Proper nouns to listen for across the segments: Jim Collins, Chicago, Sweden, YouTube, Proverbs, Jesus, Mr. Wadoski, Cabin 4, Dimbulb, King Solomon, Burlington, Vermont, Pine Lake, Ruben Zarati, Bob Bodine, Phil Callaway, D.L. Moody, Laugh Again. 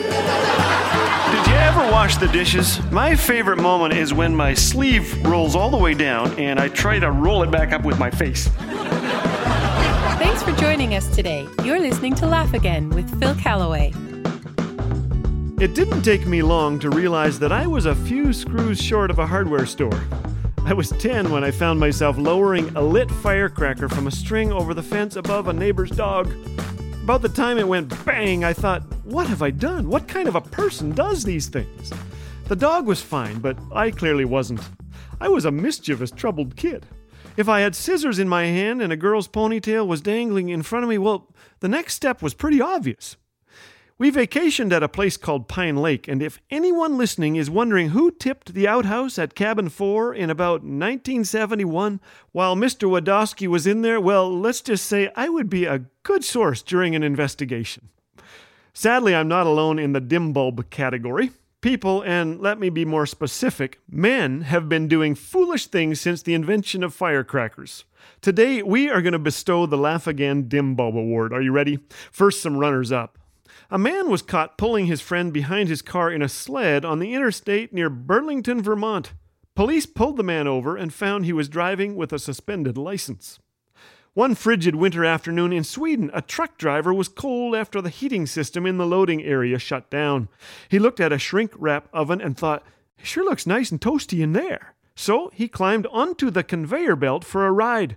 Did you ever wash the dishes? My favorite moment is when my sleeve rolls all the way down and I try to roll it back up with my face. Thanks for joining us today. You're listening to Laugh Again with Phil Callaway. It didn't take me long to realize that I was a few screws short of a hardware store. I was 10 when I found myself lowering a lit firecracker from a string over the fence above a neighbor's dog. About the time it went bang, I thought, what have I done? What kind of a person does these things? The dog was fine, but I clearly wasn't. I was a mischievous, troubled kid. If I had scissors in my hand and a girl's ponytail was dangling in front of me, well, the next step was pretty obvious. We vacationed at a place called Pine Lake, and if anyone listening is wondering who tipped the outhouse at Cabin 4 in about 1971 while Mr. Wadoski was in there, well, let's just say I would be a good source during an investigation. Sadly, I'm not alone in the Dimbulb category. People, and let me be more specific, men have been doing foolish things since the invention of firecrackers. Today, we are going to bestow the Laugh Again Dimbulb Award. Are you ready? First, some runners-up. A man was caught pulling his friend behind his car in a sled on the interstate near Burlington, Vermont. Police pulled the man over and found he was driving with a suspended license. One frigid winter afternoon in Sweden, a truck driver was cold after the heating system in the loading area shut down. He looked at a shrink-wrap oven and thought, it sure looks nice and toasty in there. So he climbed onto the conveyor belt for a ride.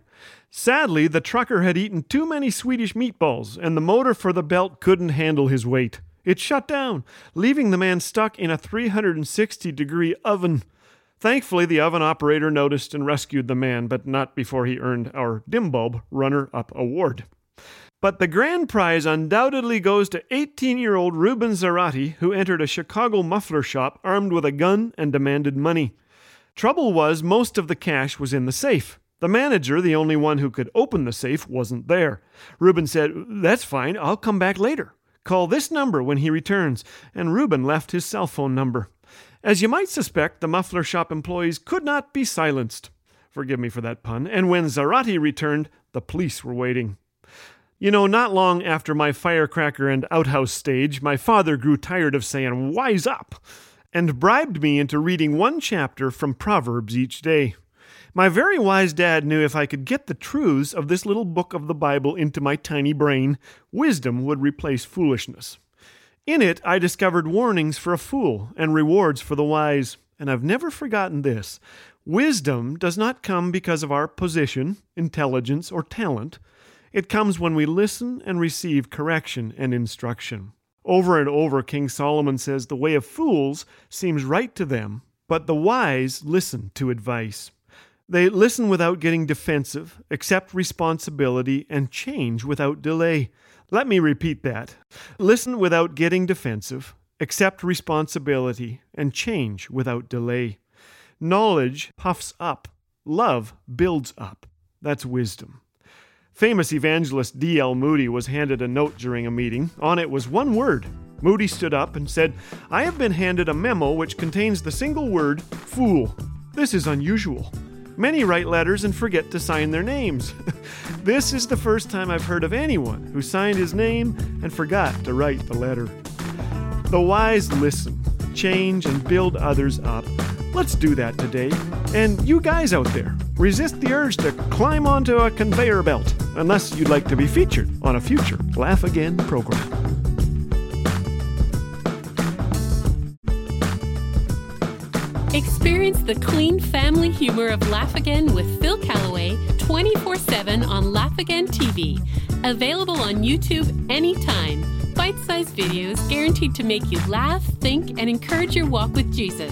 Sadly, the trucker had eaten too many Swedish meatballs, and the motor for the belt couldn't handle his weight. It shut down, leaving the man stuck in a 360-degree oven. Thankfully, the oven operator noticed and rescued the man, but not before he earned our Dimbulb Runner-Up Award. But the grand prize undoubtedly goes to 18-year-old Ruben Zarati, who entered a Chicago muffler shop armed with a gun and demanded money. Trouble was, most of the cash was in the safe. The manager, the only one who could open the safe, wasn't there. Ruben said, "That's fine, I'll come back later. Call this number when he returns," and Ruben left his cell phone number. As you might suspect, the muffler shop employees could not be silenced. Forgive me for that pun. And when Zarati returned, the police were waiting. You know, not long after my firecracker and outhouse stage, my father grew tired of saying, "Wise up," and bribed me into reading one chapter from Proverbs each day. My very wise dad knew if I could get the truths of this little book of the Bible into my tiny brain, wisdom would replace foolishness. In it, I discovered warnings for a fool and rewards for the wise. And I've never forgotten this. Wisdom does not come because of our position, intelligence, or talent. It comes when we listen and receive correction and instruction. Over and over, King Solomon says, "The way of fools seems right to them, but the wise listen to advice." They listen without getting defensive, accept responsibility, and change without delay. Let me repeat that. Listen without getting defensive, accept responsibility, and change without delay. Knowledge puffs up. Love builds up. That's wisdom. Famous evangelist D.L. Moody was handed a note during a meeting. On it was one word. Moody stood up and said, "I have been handed a memo which contains the single word, fool. This is unusual. Many write letters and forget to sign their names. This is the first time I've heard of anyone who signed his name and forgot to write the letter." The wise listen, change, and build others up. Let's do that today. And you guys out there, resist the urge to climb onto a conveyor belt, unless you'd like to be featured on a future Laugh Again program. Experience the clean family humor of Laugh Again with Phil Callaway 24/7 on Laugh Again TV. Available on YouTube anytime. Bite-sized videos guaranteed to make you laugh, think, and encourage your walk with Jesus.